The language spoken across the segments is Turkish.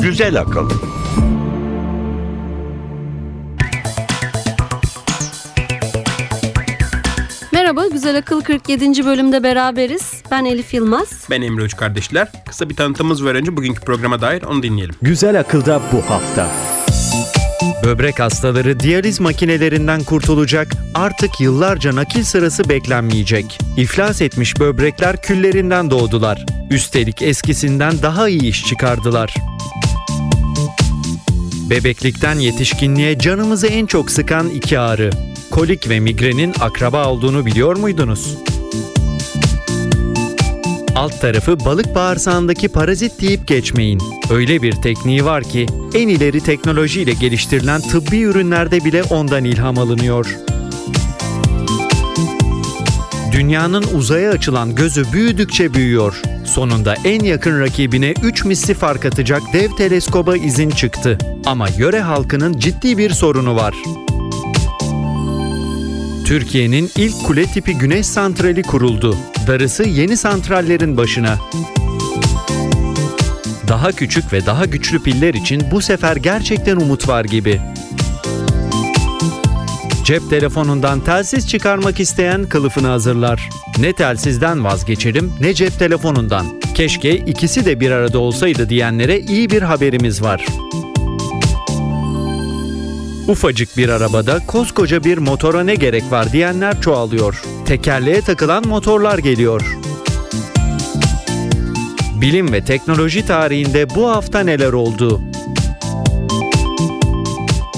Güzel Akıl. Merhaba, Güzel Akıl 47. bölümde beraberiz. Ben Elif Yılmaz. Ben Emre Üç Kardeşler. Kısa bir tanıtımız var önce bugünkü programa dair, onu dinleyelim. Güzel Akıl'da bu hafta: böbrek hastaları diyaliz makinelerinden kurtulacak, artık yıllarca nakil sırası beklenmeyecek. İflas etmiş böbrekler küllerinden doğdular. Üstelik eskisinden daha iyi iş çıkardılar. Bebeklikten yetişkinliğe canımızı en çok sıkan iki ağrı. Kolik ve migrenin akraba olduğunu biliyor muydunuz? Alt tarafı balık bağırsağındaki parazit deyip geçmeyin. Öyle bir tekniği var ki en ileri teknolojiyle geliştirilen tıbbi ürünlerde bile ondan ilham alınıyor. Dünyanın uzaya açılan gözü büyüdükçe büyüyor. Sonunda en yakın rakibine 3 misli fark atacak dev teleskoba izin çıktı. Ama yöre halkının ciddi bir sorunu var. Türkiye'nin ilk kule tipi güneş santrali kuruldu. Darısı yeni santrallerin başına. Daha küçük ve daha güçlü piller için bu sefer gerçekten umut var gibi. Cep telefonundan telsiz çıkarmak isteyen kılıfını hazırlar. Ne telsizden vazgeçelim ne cep telefonundan. Keşke ikisi de bir arada olsaydı diyenlere iyi bir haberimiz var. Ufacık bir arabada koskoca bir motora ne gerek var diyenler çoğalıyor. Tekerleğe takılan motorlar geliyor. Bilim ve teknoloji tarihinde bu hafta neler oldu?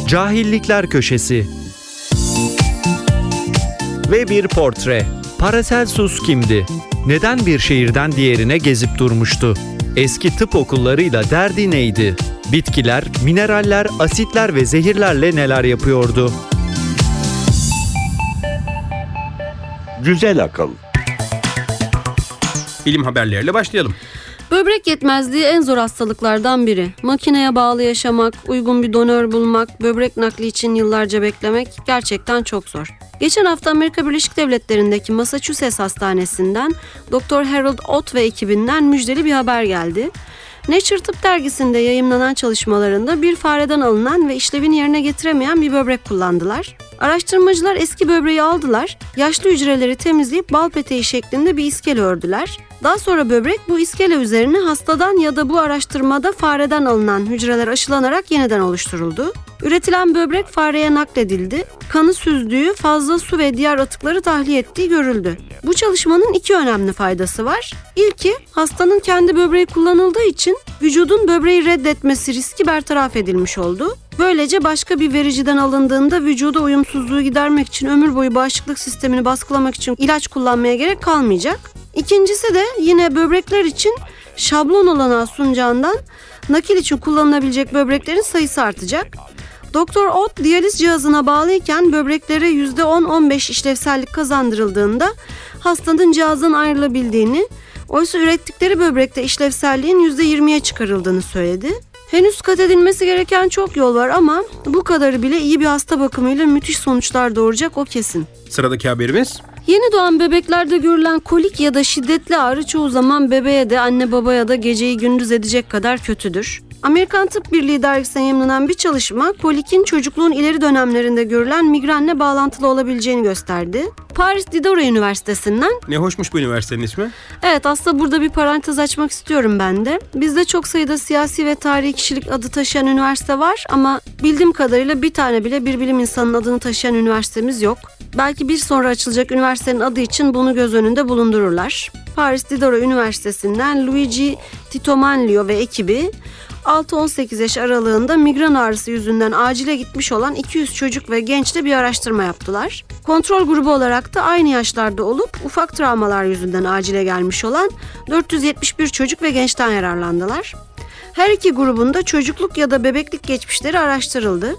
Cahillikler Köşesi ve bir portre. Paracelsus kimdi? Neden bir şehirden diğerine gezip durmuştu? Eski tıp okullarıyla derdi neydi? Bitkiler, mineraller, asitler ve zehirlerle neler yapıyordu? Güzel Akıl. Bilim haberleriyle başlayalım. Böbrek yetmezliği en zor hastalıklardan biri. Makineye bağlı yaşamak, uygun bir donör bulmak, böbrek nakli için yıllarca beklemek gerçekten çok zor. Geçen hafta Amerika Birleşik Devletleri'ndeki Massachusetts Hastanesi'nden Dr. Harold Ott ve ekibinden müjdeli bir haber geldi. Nature Tıp dergisinde yayımlanan çalışmalarında bir fareden alınan ve işlevini yerine getiremeyen bir böbrek kullandılar. Araştırmacılar eski böbreği aldılar, yaşlı hücreleri temizleyip bal peteği şeklinde bir iskele ördüler. Daha sonra böbrek bu iskele üzerine hastadan ya da bu araştırmada fareden alınan hücreler aşılanarak yeniden oluşturuldu. Üretilen böbrek fareye nakledildi, kanı süzdüğü, fazla su ve diğer atıkları tahliye ettiği görüldü. Bu çalışmanın iki önemli faydası var. İlki, hastanın kendi böbreği kullanıldığı için vücudun böbreği reddetmesi riski bertaraf edilmiş oldu. Böylece başka bir vericiden alındığında vücuda uyumsuzluğu gidermek için ömür boyu bağışıklık sistemini baskılamak için ilaç kullanmaya gerek kalmayacak. İkincisi de yine böbrekler için şablon olanağı sunacağından nakil için kullanılabilecek böbreklerin sayısı artacak. Doktor Ott diyaliz cihazına bağlıyken böbreklere %10-15 işlevsellik kazandırıldığında hastanın cihazdan ayrılabildiğini, oysa ürettikleri böbrekte işlevselliğin %20'ye çıkarıldığını söyledi. Henüz kat edilmesi gereken çok yol var ama bu kadarı bile iyi bir hasta bakımıyla müthiş sonuçlar doğuracak, o kesin. Sıradaki haberimiz: yeni doğan bebeklerde görülen kolik ya da şiddetli ağrı çoğu zaman bebeğe de anne babaya da geceyi gündüz edecek kadar kötüdür. Amerikan Tıp Birliği dergisinden yayımlanan bir çalışma kolikin çocukluğun ileri dönemlerinde görülen migrenle bağlantılı olabileceğini gösterdi. Paris Diderot Üniversitesi'nden... Ne hoşmuş bu üniversitenin ismi. Evet, aslında burada bir parantez açmak istiyorum ben de. Bizde çok sayıda siyasi ve tarihi kişilik adı taşıyan üniversite var ama bildiğim kadarıyla bir tane bile bir bilim insanının adını taşıyan üniversitemiz yok. Belki bir sonra açılacak üniversitenin adı için bunu göz önünde bulundururlar. Paris Diderot Üniversitesi'nden Luigi Titomanlio ve ekibi 6-18 yaş aralığında migren ağrısı yüzünden acile gitmiş olan 200 çocuk ve gençle bir araştırma yaptılar. Kontrol grubu olarak da aynı yaşlarda olup ufak travmalar yüzünden acile gelmiş olan 471 çocuk ve gençten yararlandılar. Her iki grubunda çocukluk ya da bebeklik geçmişleri araştırıldı.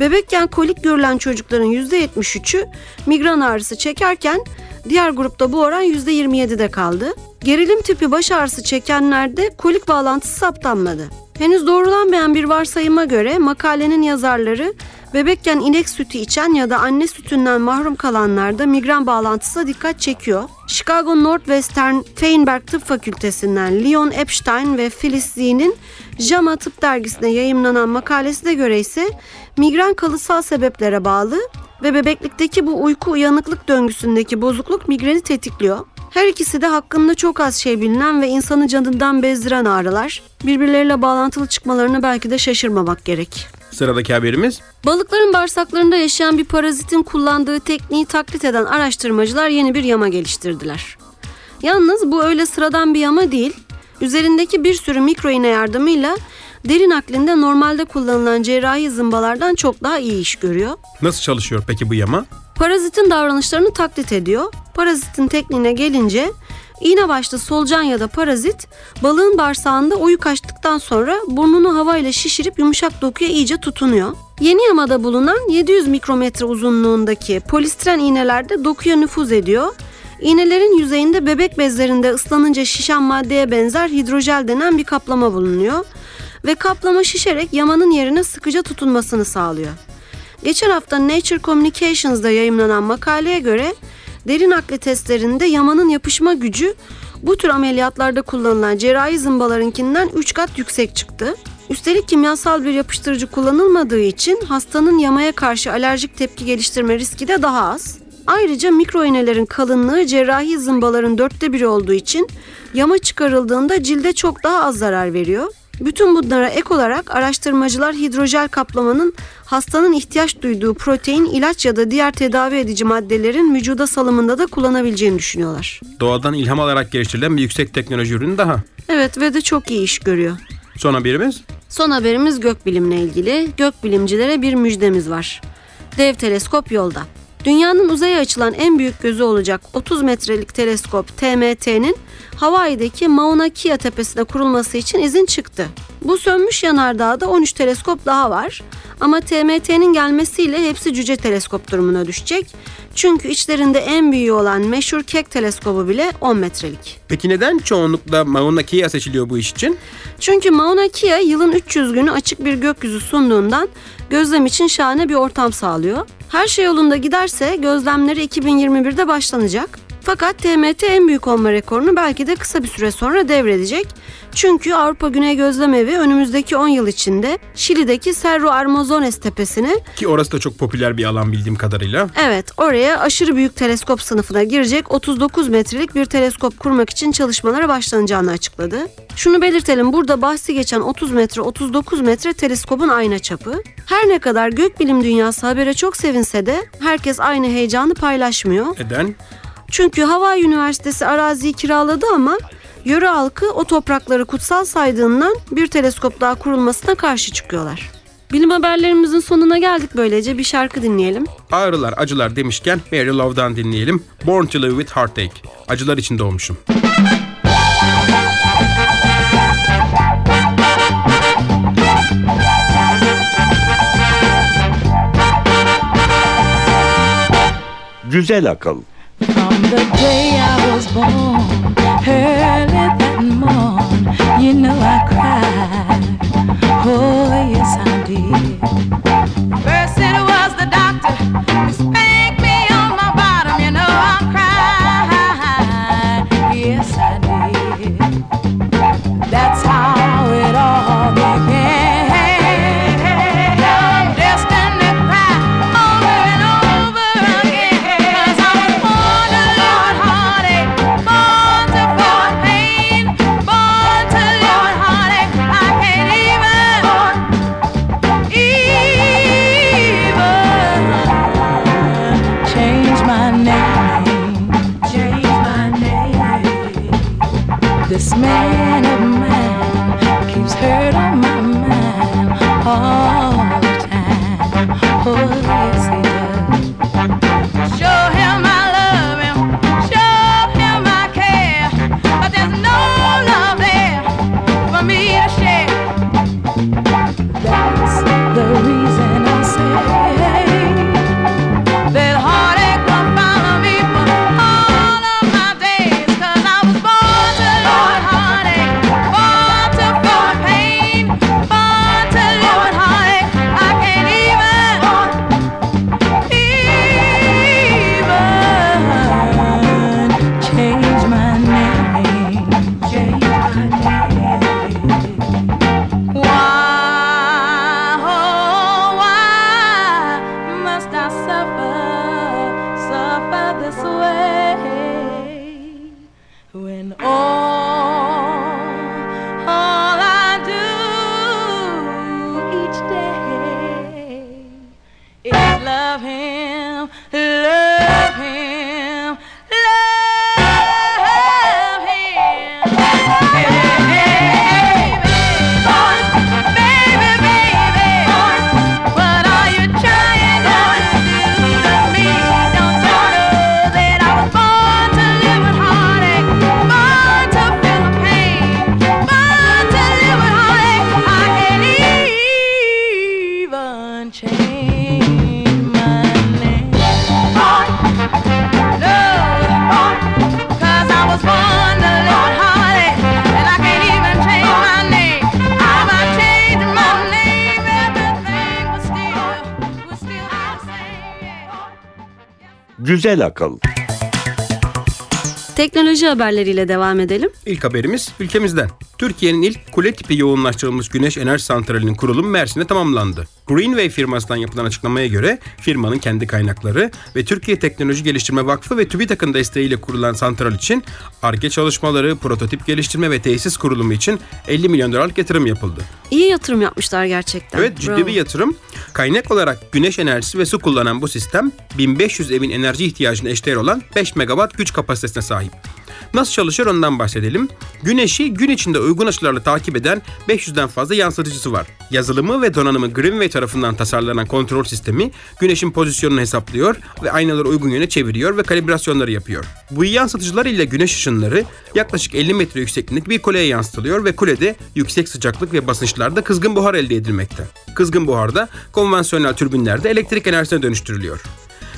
Bebekken kolik görülen çocukların %73'ü migren ağrısı çekerken diğer grupta bu oran %27'de kaldı. Gerilim tipi baş ağrısı çekenlerde kolik bağlantısı saptanmadı. Henüz doğrulanmayan bir varsayıma göre makalenin yazarları Bebekken inek sütü içen ya da anne sütünden mahrum kalanlarda migren bağlantısına dikkat çekiyor. Chicago Northwestern Feinberg Tıp Fakültesinden Leon Epstein ve Phyllis Z'nin JAMA Tıp Dergisi'nde yayımlanan makalesine göre ise migren kalıtsal sebeplere bağlı ve bebeklikteki bu uyku uyanıklık döngüsündeki bozukluk migreni tetikliyor. Her ikisi de hakkında çok az şey bilinen ve insanı canından bezdiren ağrılar. Birbirleriyle bağlantılı çıkmalarına belki de şaşırmamak gerek. Sıradaki haberimiz. Balıkların bağırsaklarında yaşayan bir parazitin kullandığı tekniği taklit eden araştırmacılar yeni bir yama geliştirdiler. Yalnız bu öyle sıradan bir yama değil. Üzerindeki bir sürü mikro iğne yardımıyla derin aklinde normalde kullanılan cerrahi zımbalardan çok daha iyi iş görüyor. Nasıl çalışıyor peki bu yama? Parazitin davranışlarını taklit ediyor. Parazitin tekniğine gelince iğne başlı solucan ya da parazit balığın bağırsağında oyuk açtıktan sonra burnunu havayla şişirip yumuşak dokuya iyice tutunuyor. Yeni yamada bulunan 700 mikrometre uzunluğundaki polistiren iğneler de dokuya nüfuz ediyor. İğnelerin yüzeyinde bebek bezlerinde ıslanınca şişen maddeye benzer hidrojel denen bir kaplama bulunuyor ve kaplama şişerek yamanın yerine sıkıca tutunmasını sağlıyor. Geçen hafta Nature Communications'da yayımlanan makaleye göre derin akli testlerinde yamanın yapışma gücü bu tür ameliyatlarda kullanılan cerrahi zımbalarınkinden 3 kat yüksek çıktı. Üstelik kimyasal bir yapıştırıcı kullanılmadığı için hastanın yamaya karşı alerjik tepki geliştirme riski de daha az. Ayrıca mikro iğnelerin kalınlığı cerrahi zımbaların 1/4 olduğu için yama çıkarıldığında cilde çok daha az zarar veriyor. Bütün bunlara ek olarak araştırmacılar hidrojel kaplamanın hastanın ihtiyaç duyduğu protein, ilaç ya da diğer tedavi edici maddelerin vücuda salımında da kullanabileceğini düşünüyorlar. Doğadan ilham alarak geliştirilen bir yüksek teknoloji ürünü daha. Evet ve de çok iyi iş görüyor. Son haberimiz? Son haberimiz gökbilimle ilgili. Gökbilimcilere bir müjdemiz var. Dev teleskop yolda. Dünyanın uzaya açılan en büyük gözü olacak 30 metrelik teleskop TMT'nin Hawaii'deki Mauna Kea tepesine kurulması için izin çıktı. Bu sönmüş yanardağda 13 teleskop daha var ama TMT'nin gelmesiyle hepsi cüce teleskop durumuna düşecek. Çünkü içlerinde en büyüğü olan meşhur kek teleskobu bile 10 metrelik. Peki neden çoğunlukla Mauna Kea seçiliyor bu iş için? Çünkü Mauna Kea yılın 300 günü açık bir gökyüzü sunduğundan gözlem için şahane bir ortam sağlıyor. Her şey yolunda giderse gözlemleri 2021'de başlanacak. Fakat TMT en büyük olma rekorunu belki de kısa bir süre sonra devredecek. Çünkü Avrupa Güney Gözlem Evi önümüzdeki 10 yıl içinde Şili'deki Cerro Armazones tepesine, ki orası da çok popüler bir alan bildiğim kadarıyla. Evet, oraya aşırı büyük teleskop sınıfına girecek 39 metrelik bir teleskop kurmak için çalışmalara başlanacağını açıkladı. Şunu belirtelim, burada bahsi geçen 30 metre 39 metre teleskobun aynı çapı. Her ne kadar gökbilim dünyası habere çok sevinse de herkes aynı heyecanı paylaşmıyor. Neden? Çünkü Hawaii Üniversitesi araziyi kiraladı ama yöre halkı o toprakları kutsal saydığından bir teleskop daha kurulmasına karşı çıkıyorlar. Bilim haberlerimizin sonuna geldik böylece. Bir şarkı dinleyelim. Ağrılar, acılar demişken Mary Love'dan dinleyelim. Born to Live with Heartache. Acılar için doğmuşum. Güzel akıl. From the day I was born, early that morn, you know I cried, oh yes I did. First it was the doctor who spanked me on my bottom, you know I cried, yes I did. That's how it all began. Güzel Akıl. Teknoloji haberleriyle devam edelim. İlk haberimiz ülkemizden. Türkiye'nin ilk kule tipi yoğunlaştırılmış güneş enerji santralinin kurulumu Mersin'de tamamlandı. Greenway firmasından yapılan açıklamaya göre firmanın kendi kaynakları ve Türkiye Teknoloji Geliştirme Vakfı ve TÜBİTAK'ın desteğiyle kurulan santral için Ar-Ge çalışmaları, prototip geliştirme ve tesis kurulumu için $50 milyon yatırım yapıldı. İyi yatırım yapmışlar gerçekten. Evet, ciddi bir yatırım. Kaynak olarak güneş enerjisi ve su kullanan bu sistem 1500 evin enerji ihtiyacına eşdeğer olan 5 megawatt güç kapasitesine sahip. Nasıl çalışır ondan bahsedelim. Güneşi gün içinde uygun açılarla takip eden 500'den fazla yansıtıcısı var. Yazılımı ve donanımı Greenway tarafından tasarlanan kontrol sistemi güneşin pozisyonunu hesaplıyor ve aynaları uygun yöne çeviriyor ve kalibrasyonları yapıyor. Bu yansıtıcılar ile güneş ışınları yaklaşık 50 metre yüksekliğindeki bir kuleye yansıtılıyor ve kulede yüksek sıcaklık ve basınçlarda kızgın buhar elde edilmekte. Kızgın buhar da konvansiyonel türbinlerde elektrik enerjisine dönüştürülüyor.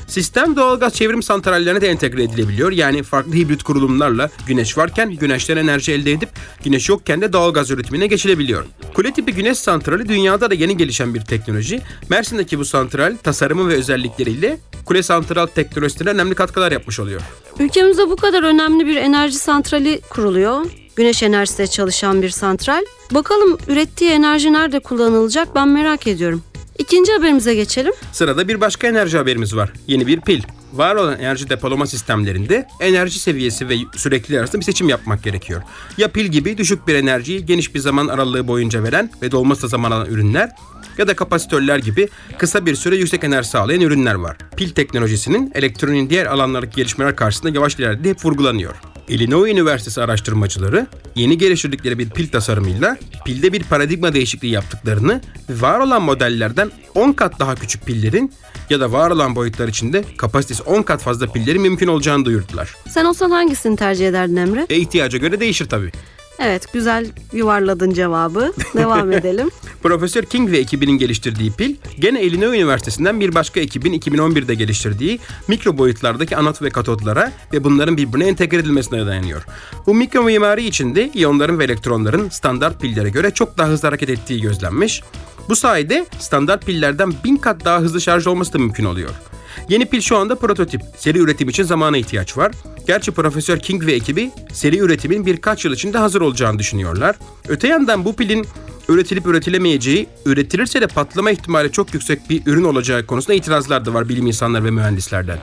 Sistem doğalgaz çevrim santrallerine de entegre edilebiliyor. Yani farklı hibrit kurulumlarla güneş varken güneşten enerji elde edip güneş yokken de doğalgaz üretimine geçilebiliyor. Kule tipi güneş santrali dünyada da yeni gelişen bir teknoloji. Mersin'deki bu santral tasarımı ve özellikleriyle kule santral teknolojisine önemli katkılar yapmış oluyor. Ülkemizde bu kadar önemli bir enerji santrali kuruluyor. Güneş enerjisiyle çalışan bir santral. Bakalım ürettiği enerji nerede kullanılacak, ben merak ediyorum. İkinci haberimize geçelim. Sırada bir başka enerji haberimiz var. Yeni bir pil. Var olan enerji depolama sistemlerinde enerji seviyesi ve sürekliliği arasında bir seçim yapmak gerekiyor. Ya pil gibi düşük bir enerjiyi geniş bir zaman aralığı boyunca veren ve dolması da zaman alan ürünler ya da kapasitörler gibi kısa bir süre yüksek enerji sağlayan ürünler var. Pil teknolojisinin elektroniğin diğer alanlardaki gelişmeler karşısında yavaş ilerlediği hep vurgulanıyor. Illinois Üniversitesi araştırmacıları yeni geliştirdikleri bir pil tasarımıyla pilde bir paradigma değişikliği yaptıklarını ve var olan modellerden 10 kat daha küçük pillerin ya da var olan boyutlar içinde kapasitesi 10 kat fazla pillerin mümkün olacağını duyurdular. Sen olsan hangisini tercih ederdin Emre? İhtiyaca göre değişir tabii. Evet, güzel yuvarladın cevabı. Devam edelim. Profesör King ve ekibinin geliştirdiği pil, gene Illinois Üniversitesi'nden bir başka ekibin 2011'de geliştirdiği mikro boyutlardaki anot ve katodlara ve bunların birbirine entegre edilmesine dayanıyor. Bu mikro mimari içinde iyonların ve elektronların standart pillere göre çok daha hızlı hareket ettiği gözlenmiş. Bu sayede standart pillerden 1000 kat daha hızlı şarj olması da mümkün oluyor. Yeni pil şu anda prototip. Seri üretim için zamana ihtiyaç var. Gerçi Profesör King ve ekibi seri üretimin birkaç yıl içinde hazır olacağını düşünüyorlar. Öte yandan bu pilin üretilip üretilemeyeceği, üretilirse de patlama ihtimali çok yüksek bir ürün olacağı konusunda itirazlar da var bilim insanları ve mühendislerden.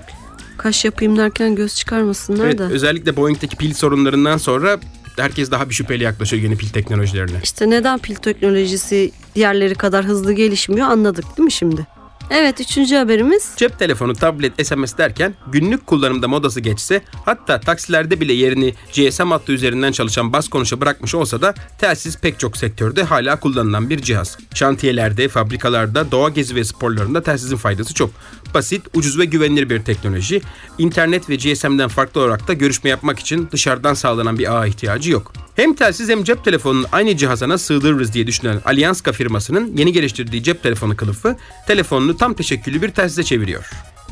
Kaş yapayım derken göz çıkarmasınlar evet, da. Özellikle Boeing'deki pil sorunlarından sonra herkes daha bir şüpheli yaklaşıyor yeni pil teknolojilerine. İşte neden pil teknolojisi diğerleri kadar hızlı gelişmiyor anladık değil mi şimdi? Evet, üçüncü haberimiz. Cep telefonu, tablet, SMS derken günlük kullanımda modası geçse, hatta taksilerde bile yerini GSM hattı üzerinden çalışan baskonuşa bırakmış olsa da telsiz pek çok sektörde hala kullanılan bir cihaz. Şantiyelerde, fabrikalarda, doğa gezi ve sporlarında telsizin faydası çok. Basit, ucuz ve güvenilir bir teknoloji. İnternet ve GSM'den farklı olarak da görüşme yapmak için dışarıdan sağlanan bir ağa ihtiyacı yok. Hem telsiz hem cep telefonunu aynı cihazana sığdırırız diye düşünen Allianzka firmasının yeni geliştirdiği cep telefonu kılıfı telefonunu tam teşekküllü bir telsize çeviriyor.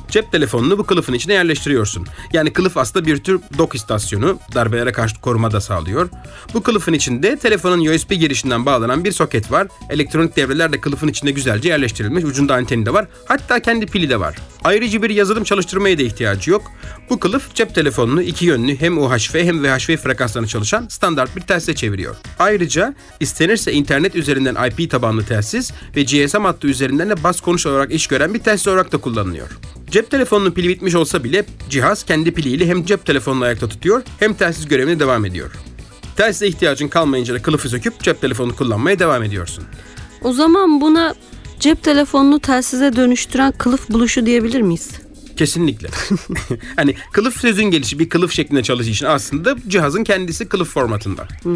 Cep telefonunu bu kılıfın içine yerleştiriyorsun. Yani kılıf aslında bir tür dok istasyonu, darbelere karşı koruma da sağlıyor. Bu kılıfın içinde telefonun USB girişinden bağlanan bir soket var. Elektronik devreler de kılıfın içinde güzelce yerleştirilmiş. Ucunda anteni de var. Hatta kendi pili de var. Ayrıca bir yazılım çalıştırmaya da ihtiyacı yok. Bu kılıf cep telefonunu iki yönlü hem UHF hem VHF frekanslarına çalışan standart bir telsize çeviriyor. Ayrıca istenirse internet üzerinden IP tabanlı telsiz ve GSM hattı üzerinden de bas konuş olarak iş gören bir telsiz olarak da kullanılıyor. Cep telefonunun pili bitmiş olsa bile cihaz kendi piliyle hem cep telefonunu ayakta tutuyor hem telsiz görevine devam ediyor. Telsize ihtiyacın kalmayınca da kılıfı söküp cep telefonunu kullanmaya devam ediyorsun. O zaman buna cep telefonunu telsize dönüştüren kılıf buluşu diyebilir miyiz? Kesinlikle. Hani kılıf sözün gelişi bir kılıf şeklinde çalıştığı için aslında cihazın kendisi kılıf formatında. Hı.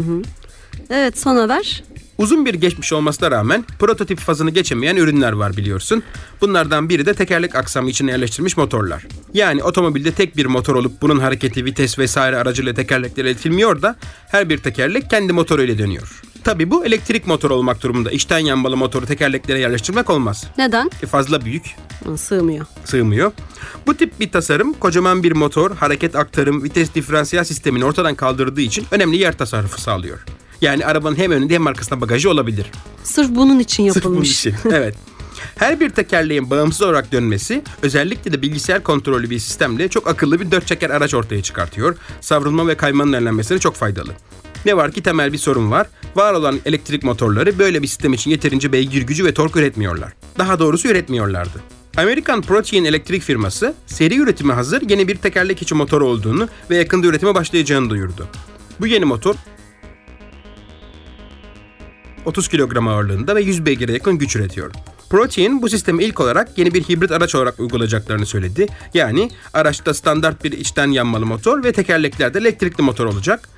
Evet, son haber. Uzun bir geçmiş olmasına rağmen prototip fazını geçemeyen ürünler var biliyorsun. Bunlardan biri de tekerlek aksamı içine yerleştirilmiş motorlar. Yani otomobilde tek bir motor olup bunun hareketi, vites vesaire aracıyla tekerlekler iletilmiyor da her bir tekerlek kendi motoruyla dönüyor. Tabii bu elektrik motoru olmak durumunda. İçten yanmalı motoru tekerleklere yerleştirmek olmaz. Neden? Fazla büyük. Sığmıyor. Bu tip bir tasarım kocaman bir motor, hareket aktarım, vites diferansiyel sistemini ortadan kaldırdığı için önemli yer tasarrufu sağlıyor. Yani arabanın hem önünde hem arkasında bagajı olabilir. Sırf bunun için yapılmış. Evet. Her bir tekerleğin bağımsız olarak dönmesi, özellikle de bilgisayar kontrollü bir sistemle çok akıllı bir dört çeker araç ortaya çıkartıyor. Savrulma ve kaymanın önlenmesine çok faydalı. Ne var ki temel bir sorun var. Var olan elektrik motorları böyle bir sistem için yeterince beygir gücü ve tork üretmiyorlar. Daha doğrusu üretmiyorlardı. Amerikan Protean elektrik firması, seri üretime hazır yeni bir tekerlek içi motor olduğunu ve yakında üretime başlayacağını duyurdu. Bu yeni motor 30 kilogram ağırlığında ve 100 beygire yakın güç üretiyor. Protean bu sistemi ilk olarak yeni bir hibrit araç olarak uygulayacaklarını söyledi. Yani araçta standart bir içten yanmalı motor ve tekerleklerde elektrikli motor olacak.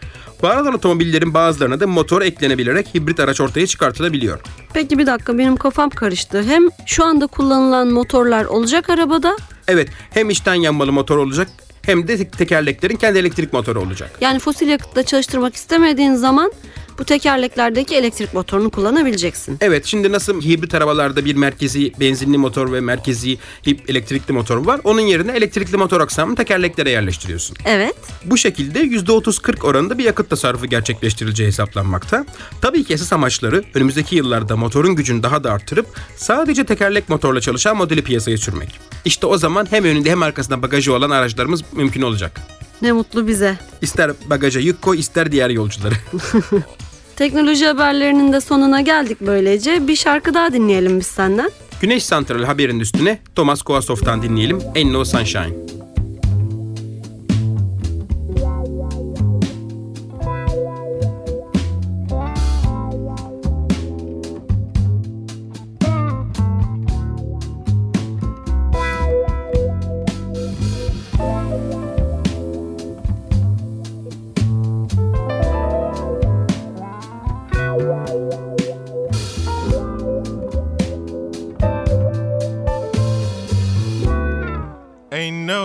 Var olan otomobillerin bazılarına da motor eklenebilerek hibrit araç ortaya çıkartılabiliyor. Peki bir dakika, benim kafam karıştı. Hem şu anda kullanılan motorlar olacak arabada. Evet, hem içten yanmalı motor olacak hem de tekerleklerin kendi elektrik motoru olacak. Yani fosil yakıtla çalıştırmak istemediğin zaman bu tekerleklerdeki elektrik motorunu kullanabileceksin. Evet, şimdi nasıl hibrit arabalarda bir merkezi benzinli motor ve merkezi elektrikli motor var. Onun yerine elektrikli motor aksamını tekerleklere yerleştiriyorsun. Evet. Bu şekilde %30-40 oranında bir yakıt tasarrufu gerçekleştirileceği hesaplanmakta. Tabii ki esas amaçları önümüzdeki yıllarda motorun gücünü daha da arttırıp sadece tekerlek motorla çalışan modeli piyasaya sürmek. İşte o zaman hem önünde hem arkasında bagajı olan araçlarımız mümkün olacak. Ne mutlu bize. İster bagaja yük koy, ister diğer yolcuları. Teknoloji haberlerinin de sonuna geldik böylece. Bir şarkı daha dinleyelim biz senden. Güneş santrali haberinin üstüne Thomas Koasov'tan dinleyelim. And No Sunshine.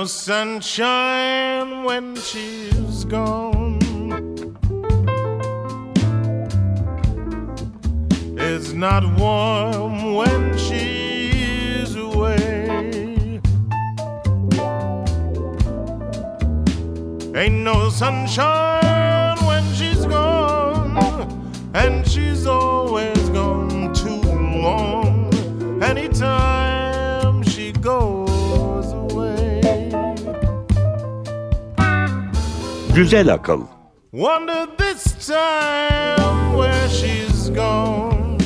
Sunshine when she's gone. It's not warm when she's away. Ain't no sunshine when she's gone, and she's always gone too long. Anytime she goes. Güzel Akıl. Wonder this time where she's gone.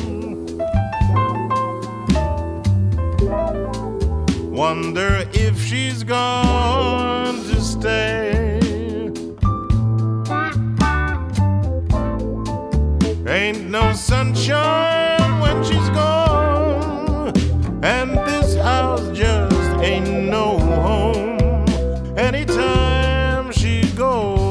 Wonder if she's gone to stay. Ain't no sunshine when she's gone, and this house just ain't no home. Anytime she goes.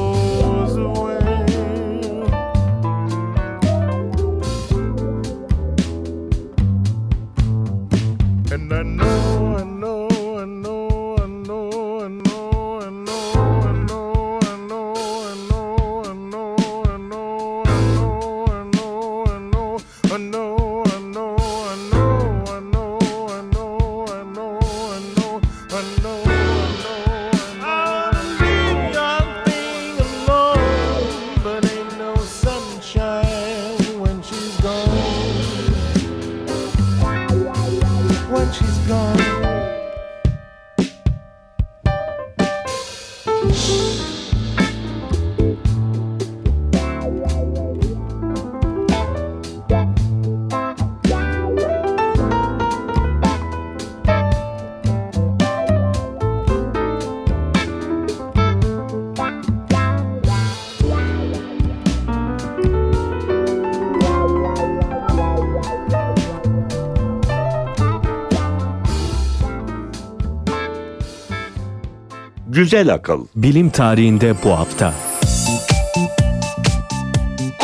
Güzel Akıl. Bilim tarihinde bu hafta.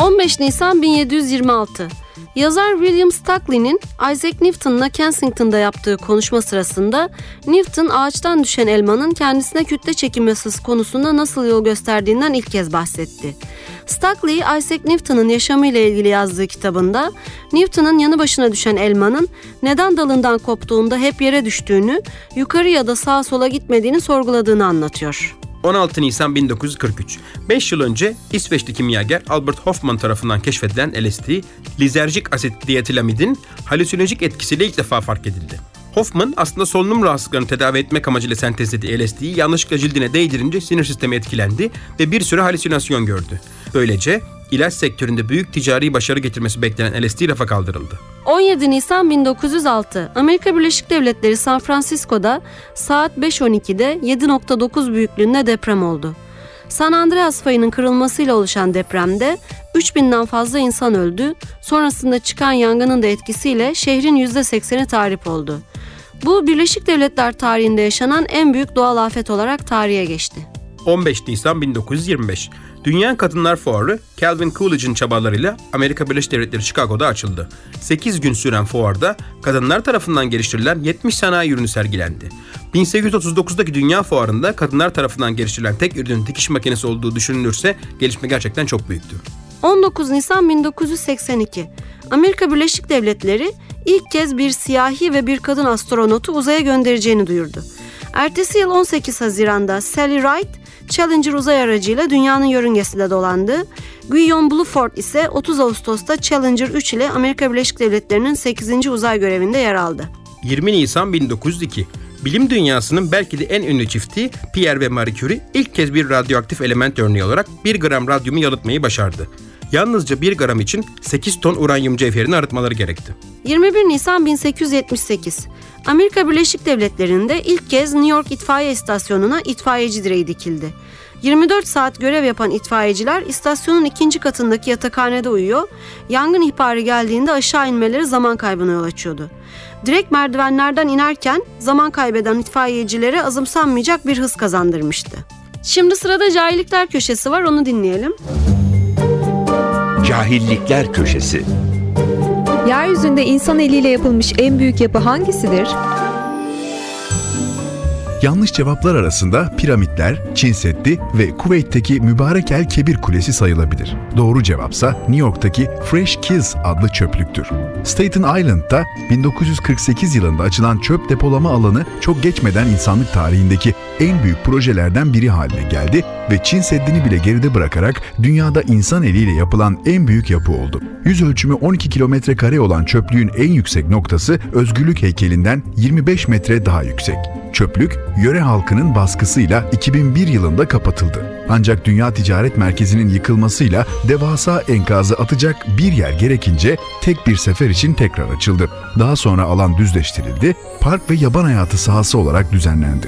15 Nisan 1726. Yazar William Stukeley'nin Isaac Newton'la Kensington'da yaptığı konuşma sırasında Newton ağaçtan düşen elmanın kendisine kütle çekim yasası konusunda nasıl yol gösterdiğinden ilk kez bahsetti. Stukeley, Isaac Newton'un yaşamıyla ilgili yazdığı kitabında Newton'un yanı başına düşen elmanın neden dalından koptuğunda hep yere düştüğünü, yukarı ya da sağa sola gitmediğini sorguladığını anlatıyor. 16 Nisan 1943. 5 yıl önce İsveçli kimyager Albert Hofmann tarafından keşfedilen LSD, lizerjik asit dietilamidin halüsinojik etkisiyle ilk defa fark edildi. Hofmann aslında solunum rahatsızlıklarını tedavi etmek amacıyla sentezlediği LSD'yi yanlışlıkla cildine değdirince sinir sistemi etkilendi ve bir süre halüsinasyon gördü. Böylece ilaç sektöründe büyük ticari başarı getirmesi beklenen LSD rafa kaldırıldı. 17 Nisan 1906, Amerika Birleşik Devletleri San Francisco'da saat 5:12'de 7.9 büyüklüğünde deprem oldu. San Andreas fayının kırılmasıyla oluşan depremde 3000'den fazla insan öldü, sonrasında çıkan yangının da etkisiyle şehrin %80'i tahrip oldu. Bu, Birleşik Devletler tarihinde yaşanan en büyük doğal afet olarak tarihe geçti. 15 Nisan 1925, Dünya Kadınlar Fuarı Calvin Coolidge'in çabalarıyla Amerika Birleşik Devletleri Chicago'da açıldı. 8 gün süren fuarda kadınlar tarafından geliştirilen 70 sanayi ürünü sergilendi. 1839'daki Dünya Fuarı'nda kadınlar tarafından geliştirilen tek ürünün dikiş makinesi olduğu düşünülürse gelişme gerçekten çok büyüktü. 19 Nisan 1982, Amerika Birleşik Devletleri ilk kez bir siyahi ve bir kadın astronotu uzaya göndereceğini duyurdu. Ertesi yıl 18 Haziran'da Sally Ride, Challenger uzay aracıyla dünyanın yörüngesinde dolandı. Guillaume Bluford ise 30 Ağustos'ta Challenger 3 ile Amerika Birleşik Devletleri'nin 8. uzay görevinde yer aldı. 20 Nisan 1902, bilim dünyasının belki de en ünlü çifti Pierre ve Marie Curie ilk kez bir radyoaktif element örneği olarak 1 gram radyumu yalıtmayı başardı. Yalnızca 1 gram için 8 ton uranyum cevherini arıtmaları gerekti. 21 Nisan 1878, Amerika Birleşik Devletleri'nde ilk kez New York itfaiye istasyonuna itfaiyeci direği dikildi. 24 saat görev yapan itfaiyeciler istasyonun 2. katındaki yatakhanede uyuyor, yangın ihbarı geldiğinde aşağı inmeleri zaman kaybına yol açıyordu. Direk merdivenlerden inerken zaman kaybeden itfaiyecilere azımsanmayacak bir hız kazandırmıştı. Şimdi sırada cahillikler köşesi var, onu dinleyelim. Cahillikler köşesi. Yeryüzünde insan eliyle yapılmış en büyük yapı hangisidir? Yanlış cevaplar arasında piramitler, Çin Seddi ve Kuveyt'teki Mübarek El Kebir Kulesi sayılabilir. Doğru cevapsa New York'taki Fresh Kills adlı çöplüktür. Staten Island'da 1948 yılında açılan çöp depolama alanı çok geçmeden insanlık tarihindeki en büyük projelerden biri haline geldi ve Çin Seddi'ni bile geride bırakarak dünyada insan eliyle yapılan en büyük yapı oldu. Yüz ölçümü 12 kilometre kare olan çöplüğün en yüksek noktası Özgürlük Heykeli'nden 25 metre daha yüksek. Çöplük, yöre halkının baskısıyla 2001 yılında kapatıldı. Ancak Dünya Ticaret Merkezi'nin yıkılmasıyla devasa enkazı atacak bir yer gerekince tek bir sefer için tekrar açıldı. Daha sonra alan düzleştirildi, park ve yaban hayatı sahası olarak düzenlendi.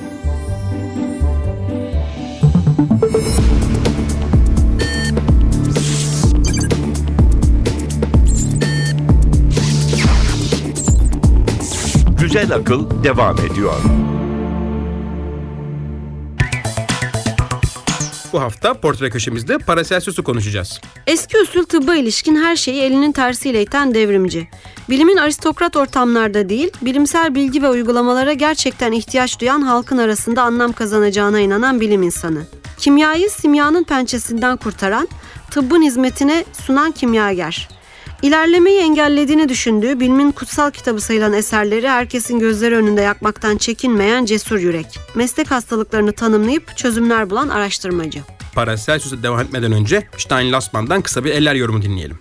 Güzel Akıl devam ediyor. Bu hafta portre köşemizde Paracelsus'u konuşacağız. Eski usul tıbba ilişkin her şeyi elinin tersiyle iten devrimci. Bilimin aristokrat ortamlarda değil, bilimsel bilgi ve uygulamalara gerçekten ihtiyaç duyan halkın arasında anlam kazanacağına inanan bilim insanı. Kimyayı simyanın pençesinden kurtaran, tıbbın hizmetine sunan kimyager. İlerlemeyi engellediğini düşündüğü bilimin kutsal kitabı sayılan eserleri herkesin gözleri önünde yakmaktan çekinmeyen cesur yürek. Meslek hastalıklarını tanımlayıp çözümler bulan araştırmacı. Paracelsus'a devam etmeden önce Stein Lassmann'dan kısa bir eller yorumu dinleyelim.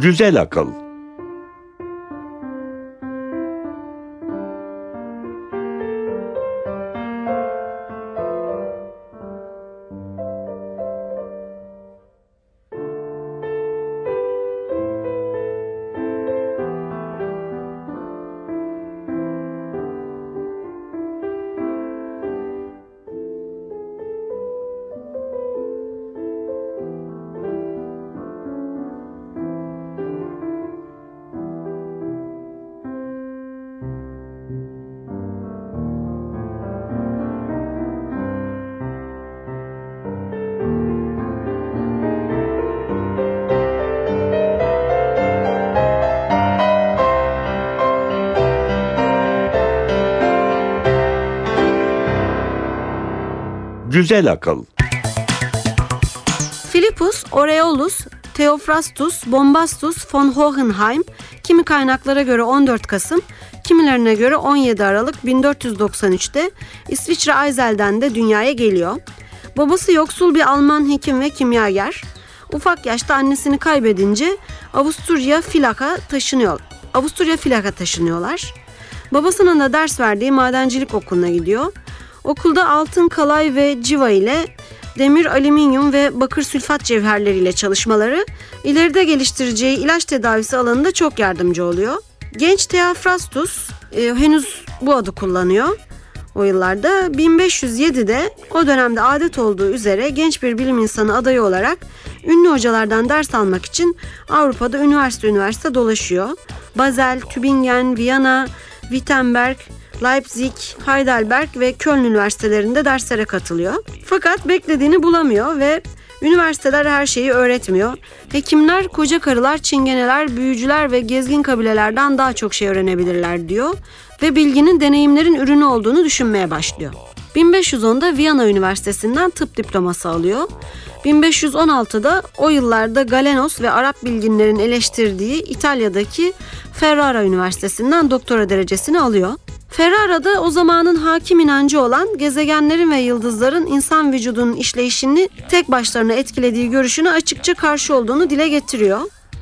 Güzel Akıl. Güzel Akıl. Philippus Aureolus Theophrastus Bombastus von Hohenheim, kimi kaynaklara göre 14 Kasım, kimilerine göre 17 Aralık 1493'te İsviçre Eisel'den de dünyaya geliyor. Babası yoksul bir Alman hekim ve kimyager. Ufak yaşta annesini kaybedince Avusturya Filaka taşınıyorlar. Babasının da ders verdiği madencilik okuluna gidiyor. Okulda altın, kalay ve civa ile demir, alüminyum ve bakır sülfat cevherleriyle çalışmaları ileride geliştireceği ilaç tedavisi alanında çok yardımcı oluyor. Genç Theophrastus henüz bu adı kullanıyor. O yıllarda 1507'de o dönemde adet olduğu üzere genç bir bilim insanı adayı olarak ünlü hocalardan ders almak için Avrupa'da üniversite dolaşıyor. Basel, Tübingen, Viyana, Wittenberg, Leipzig, Heidelberg ve Köln üniversitelerinde derslere katılıyor. Fakat beklediğini bulamıyor ve üniversiteler her şeyi öğretmiyor. Hekimler, koca karılar, çingeneler, büyücüler ve gezgin kabilelerden daha çok şey öğrenebilirler diyor ve bilginin deneyimlerin ürünü olduğunu düşünmeye başlıyor. 1510'da Viyana Üniversitesi'nden tıp diploması alıyor. 1516'da o yıllarda Galenos ve Arap bilginlerin eleştirdiği İtalya'daki Ferrara Üniversitesi'nden doktora derecesini alıyor. Ferrara'da o zamanın hakim inancı olan gezegenlerin ve yıldızların insan vücudunun işleyişini tek başlarına etkilediği görüşüne açıkça karşı olduğunu dile getiriyor.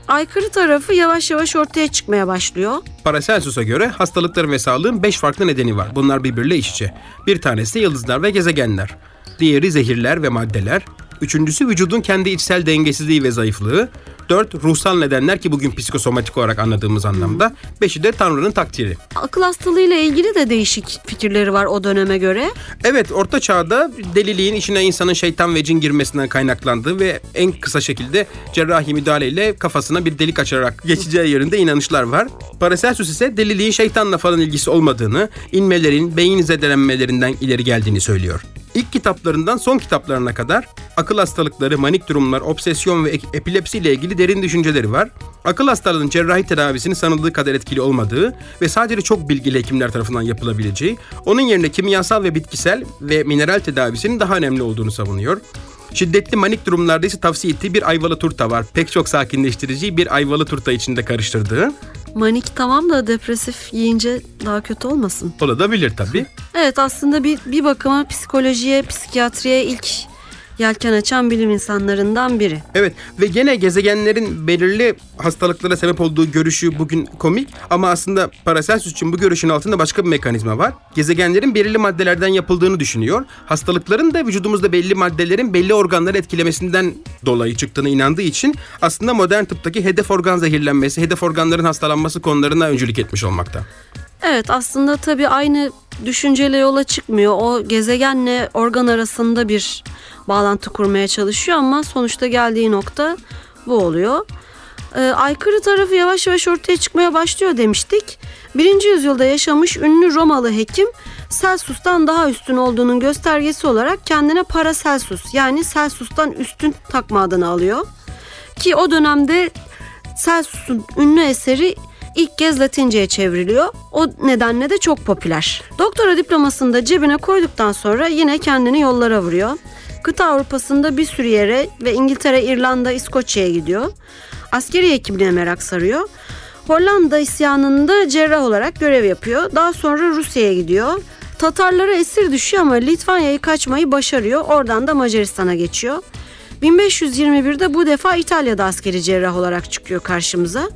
Aykırı tarafı yavaş yavaş ortaya çıkmaya başlıyor. Paracelsus'a göre hastalıkların ve sağlığın 5 farklı nedeni var. Bunlar birbiriyle iç içe. Bir tanesi yıldızlar ve gezegenler. Diğeri zehirler ve maddeler. Üçüncüsü vücudun kendi içsel dengesizliği ve zayıflığı. 4 ruhsal nedenler ki bugün psikosomatik olarak anladığımız anlamda. 5'i de Tanrı'nın takdiri. Akıl hastalığıyla ilgili de değişik fikirleri var o döneme göre. Evet, Orta Çağ'da deliliğin içine insanın şeytan ve cin girmesinden kaynaklandığı ve en kısa şekilde cerrahi müdahaleyle kafasına bir delik açarak geçeceği yerinde inanışlar var. Paracelsus ise deliliğin şeytanla falan ilgisi olmadığını, inmelerin, beyin zedelenmelerinden ileri geldiğini söylüyor. İlk kitaplarından son kitaplarına kadar akıl hastalıkları, manik durumlar, obsesyon ve epilepsi ile ilgili derin düşünceleri var. Akıl hastalığının cerrahi tedavisinin sanıldığı kadar etkili olmadığı ve sadece çok bilgili hekimler tarafından yapılabileceği, onun yerine kimyasal ve bitkisel ve mineral tedavisinin daha önemli olduğunu savunuyor. Şiddetli manik durumlarda ise tavsiye ettiği bir ayvalı turta var. Pek çok sakinleştirici bir ayvalı turta içinde karıştırdığı. Manik tamam da depresif yiyince daha kötü olmasın? Olabilir tabii. Evet, aslında bir bakıma psikolojiye, psikiyatriye ilk yelken açan bilim insanlarından biri. Evet ve gene gezegenlerin belirli hastalıklara sebep olduğu görüşü bugün komik ama aslında Paracelsus için bu görüşün altında başka bir mekanizma var. Gezegenlerin belirli maddelerden yapıldığını düşünüyor. Hastalıkların da vücudumuzda belli maddelerin belli organları etkilemesinden dolayı çıktığına inandığı için aslında modern tıptaki hedef organ zehirlenmesi, hedef organların hastalanması konularına öncülük etmiş olmakta. Evet, aslında tabii aynı düşünceyle yola çıkmıyor. O gezegenle organ arasında bir bağlantı kurmaya çalışıyor ama sonuçta geldiği nokta bu oluyor. Aykırı tarafı yavaş yavaş ortaya çıkmaya başlıyor demiştik. 1. yüzyılda yaşamış ünlü Romalı hekim Celsus'tan daha üstün olduğunun göstergesi olarak kendine Paracelsus, yani Celsus'tan üstün takma adını alıyor. Ki o dönemde Celsus'un ünlü eseri İlk kez Latince'ye çevriliyor. O nedenle de çok popüler. Doktora diplomasını da cebine koyduktan sonra yine kendini yollara vuruyor. Kıta Avrupa'sında bir sürü yere ve İngiltere, İrlanda, İskoçya'ya gidiyor. Askeri hekimliğe merak sarıyor. Hollanda isyanında cerrah olarak görev yapıyor. Daha sonra Rusya'ya gidiyor. Tatarlara esir düşüyor ama Litvanya'yı kaçmayı başarıyor. Oradan da Macaristan'a geçiyor. 1521'de bu defa İtalya'da askeri cerrah olarak çıkıyor karşımıza.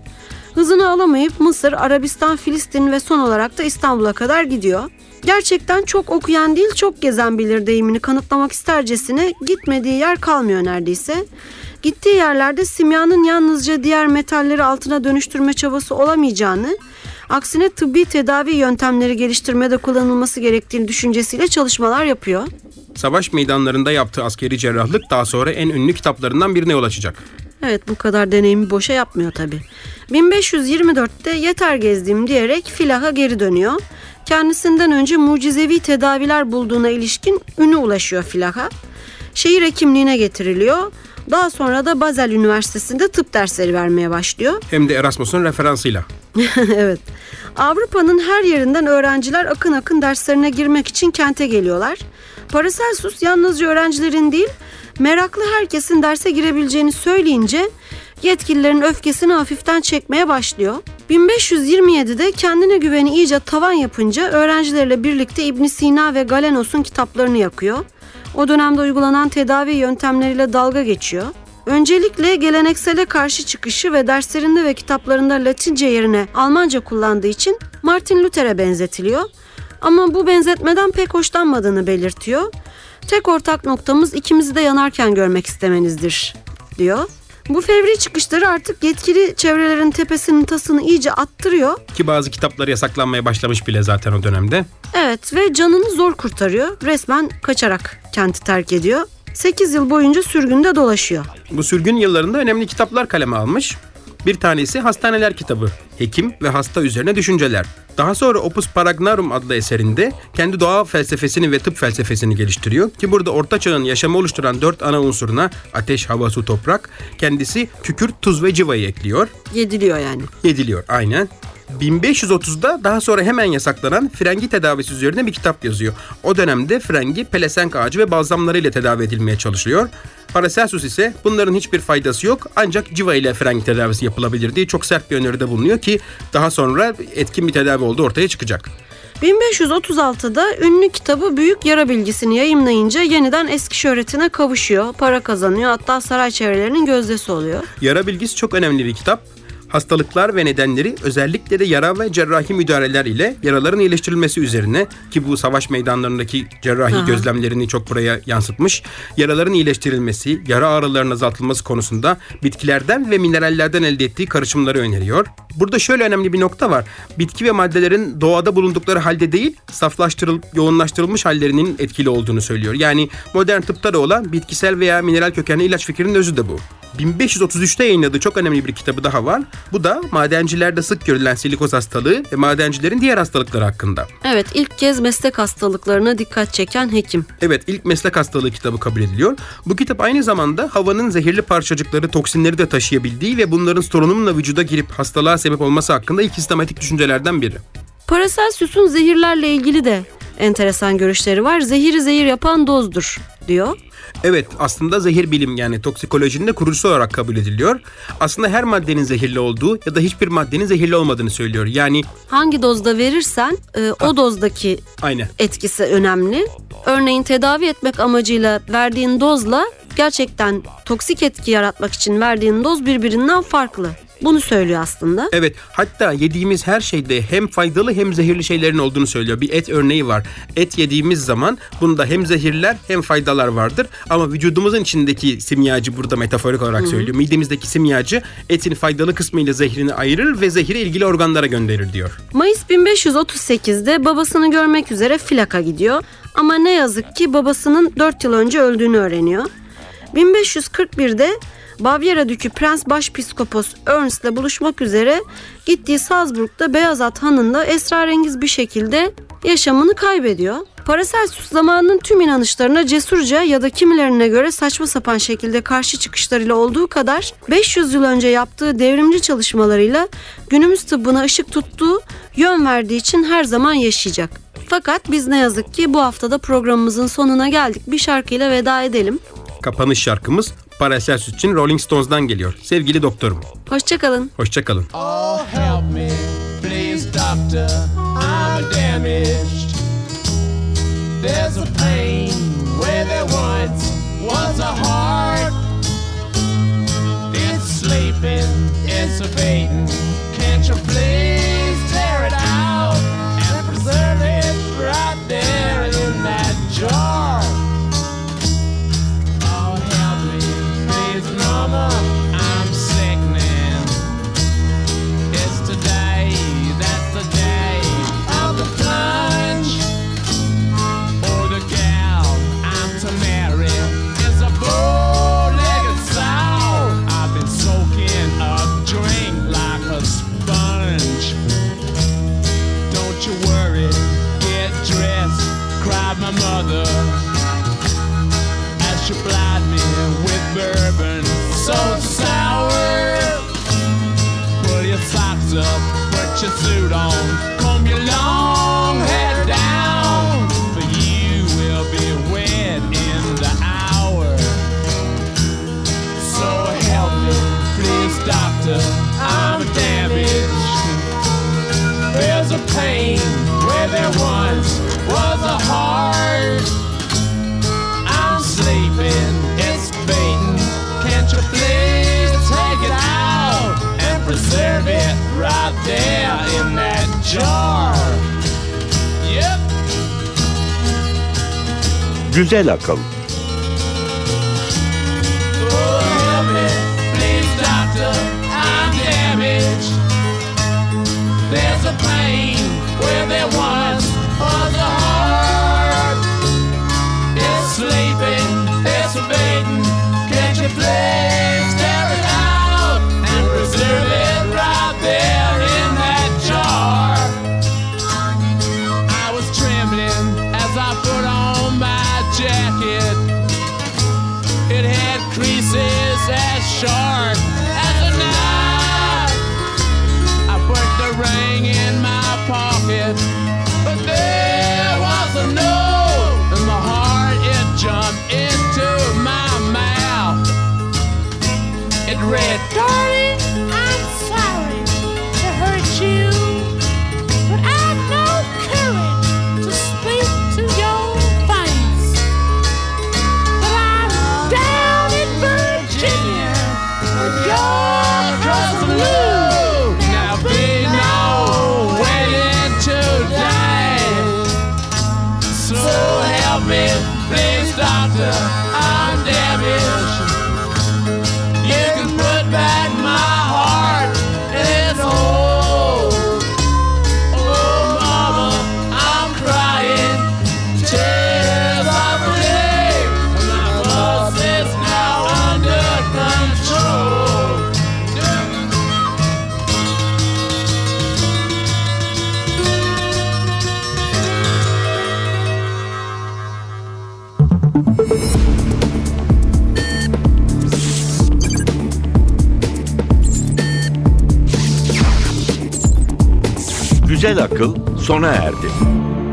Hızını alamayıp Mısır, Arabistan, Filistin ve son olarak da İstanbul'a kadar gidiyor. Gerçekten çok okuyan değil, çok gezen bilir deyimini kanıtlamak istercesine gitmediği yer kalmıyor neredeyse. Gittiği yerlerde simyanın yalnızca diğer metalleri altına dönüştürme çabası olamayacağını, aksine tıbbi tedavi yöntemleri geliştirmede kullanılması gerektiğini düşüncesiyle çalışmalar yapıyor. Savaş meydanlarında yaptığı askeri cerrahlık daha sonra en ünlü kitaplarından birine yol açacak. Evet, bu kadar deneyimi boşa yapmıyor tabii. 1524'te yeter gezdiğim diyerek Filaka geri dönüyor. Kendisinden önce mucizevi tedaviler bulduğuna ilişkin ünü ulaşıyor Filaka. Şehir hekimliğine getiriliyor. Daha sonra da Basel Üniversitesi'nde tıp dersleri vermeye başlıyor. Hem de Erasmus'un referansıyla. Evet. Avrupa'nın her yerinden öğrenciler akın akın derslerine girmek için kente geliyorlar. Paracelsus yalnızca öğrencilerin değil, meraklı herkesin derse girebileceğini söyleyince yetkililerin öfkesini hafiften çekmeye başlıyor. 1527'de kendine güveni iyice tavan yapınca öğrencilerle birlikte İbn Sina ve Galenos'un kitaplarını yakıyor. O dönemde uygulanan tedavi yöntemleriyle dalga geçiyor. Öncelikle geleneksele karşı çıkışı ve derslerinde ve kitaplarında Latince yerine Almanca kullandığı için Martin Luther'e benzetiliyor. Ama bu benzetmeden pek hoşlanmadığını belirtiyor. "Tek ortak noktamız ikimizi de yanarken görmek istemenizdir," diyor. Bu fevri çıkışları artık yetkili çevrelerin tepesinin tasını iyice attırıyor. Ki bazı kitapları yasaklanmaya başlamış bile zaten o dönemde. Evet, ve canını zor kurtarıyor. Resmen kaçarak kenti terk ediyor. 8 yıl boyunca sürgünde dolaşıyor. Bu sürgün yıllarında önemli kitaplar kaleme almış. Bir tanesi Hastaneler kitabı, hekim ve hasta üzerine düşünceler. Daha sonra Opus Paragnarum adlı eserinde kendi doğa felsefesini ve tıp felsefesini geliştiriyor ki burada Orta Çağ'ın yaşamı oluşturan 4 ana unsuruna ateş, hava, su, toprak kendisi kükürt, tuz ve civayı ekliyor. Yediliyor yani. Yediliyor, aynen. 1530'da daha sonra hemen yasaklanan frengi tedavisi üzerine bir kitap yazıyor. O dönemde frengi pelesenk ağacı ve balzamlarıyla tedavi edilmeye çalışılıyor. Paracelsus ise bunların hiçbir faydası yok, ancak civa ile frengi tedavisi yapılabilir diye çok sert bir öneride bulunuyor ki daha sonra etkin bir tedavi olduğu ortaya çıkacak. 1536'da ünlü kitabı Büyük Yara Bilgisi'ni yayımlayınca yeniden eski şöhretine kavuşuyor, para kazanıyor, hatta saray çevrelerinin gözdesi oluyor. Yara Bilgisi çok önemli bir kitap. Hastalıklar ve nedenleri, özellikle de yara ve cerrahi müdahaleler ile yaraların iyileştirilmesi üzerine, ki bu savaş meydanlarındaki cerrahi gözlemlerini çok buraya yansıtmış, yaraların iyileştirilmesi, yara ağrılarının azaltılması konusunda bitkilerden ve minerallerden elde ettiği karışımları öneriyor. Burada şöyle önemli bir nokta var. Bitki ve maddelerin doğada bulundukları halde değil, saflaştırılıp yoğunlaştırılmış hallerinin etkili olduğunu söylüyor. Yani modern tıpta da olan bitkisel veya mineral kökenli ilaç fikrinin özü de bu. 1533'te yayınladığı çok önemli bir kitabı daha var. Bu da madencilerde sık görülen silikoz hastalığı ve madencilerin diğer hastalıkları hakkında. Evet, ilk kez meslek hastalıklarına dikkat çeken hekim. Evet, ilk meslek hastalığı kitabı kabul ediliyor. Bu kitap aynı zamanda havanın zehirli parçacıkları, toksinleri de taşıyabildiği ve bunların solunumla vücuda girip hastalığa sebep olması hakkında ilk sistematik düşüncelerden biri. Paracelsus'un zehirlerle ilgili de enteresan görüşleri var. Zehiri zehir yapan dozdur diyor. Evet, aslında zehir bilim, yani toksikolojinin de kurucusu olarak kabul ediliyor. Aslında her maddenin zehirli olduğu ya da hiçbir maddenin zehirli olmadığını söylüyor. Yani hangi dozda verirsen o dozdaki etkisi önemli. Örneğin tedavi etmek amacıyla verdiğin dozla gerçekten toksik etki yaratmak için verdiğin doz birbirinden farklı. Bunu söylüyor aslında. Evet, hatta yediğimiz her şeyde hem faydalı hem zehirli şeylerin olduğunu söylüyor. Bir et örneği var. Et yediğimiz zaman bunda hem zehirler hem faydalar vardır. Ama vücudumuzun içindeki simyacı, burada metaforik olarak söylüyor, midemizdeki simyacı etin faydalı kısmıyla zehrini ayırır ve zehri ilgili organlara gönderir diyor. Mayıs 1538'de babasını görmek üzere Filaka gidiyor. Ama ne yazık ki babasının 4 yıl önce öldüğünü öğreniyor. 1541'de Bavyera Dükü Prens Başpiskopos Ernst ile buluşmak üzere gittiği Salzburg'da Beyaz At Hanı'nda esrarengiz bir şekilde yaşamını kaybediyor. Paracelsus zamanının tüm inanışlarına cesurca ya da kimilerine göre saçma sapan şekilde karşı çıkışlarıyla olduğu kadar 500 yıl önce yaptığı devrimci çalışmalarıyla günümüz tıbbına ışık tuttuğu, yön verdiği için her zaman yaşayacak. Fakat biz ne yazık ki bu haftada programımızın sonuna geldik. Bir şarkıyla veda edelim. Kapanış şarkımız Paracelsus için Rolling Stones'dan geliyor. Sevgili doktorum. Hoşçakalın. Hoşçakalın. Oh help me please doctor, I'm damaged. There's a pain where there once was a heart. participating. Can't you please tear it out and preserve it right there in that jar? Oh, help me, please, Mama, I'm sick now. It's today, that's the day of the plunge. Or the gal I'm to marry is a bull. My mother, as she plied me with bourbon so sour. Pull your socks up, put your suit on, comb your long hair down, for you will be wed in the hour. So help me, please, doctor, I'm damaged. There's a pain where there once was a heart. I'm sleeping, it's beating. Can't you please take it out and preserve it right there in that jar? Yep. Güzel Akıl. Oh, help me, please, doctor, I'm damaged. There's a pain where there was on the heart. It's sleeping, it's waiting. Can't you please tear it out and preserve it right there in that jar? I was trembling as I put on my jacket. It had creases as sharp as a knife. I put the ring in my pocket. But there was a note in my heart, it jumped into my mouth. It read, darling, I'm sorry to hurt you, but I've no courage to speak to your face. But I'm down in Virginia with your cousin Lou. Now be no waiting to die. So help me, please, doctor, I'm damaged. You can put back my heart in its hole. Oh, mama, I'm crying tears of relief. My pulse is now under Güzel Akıl sona erdi.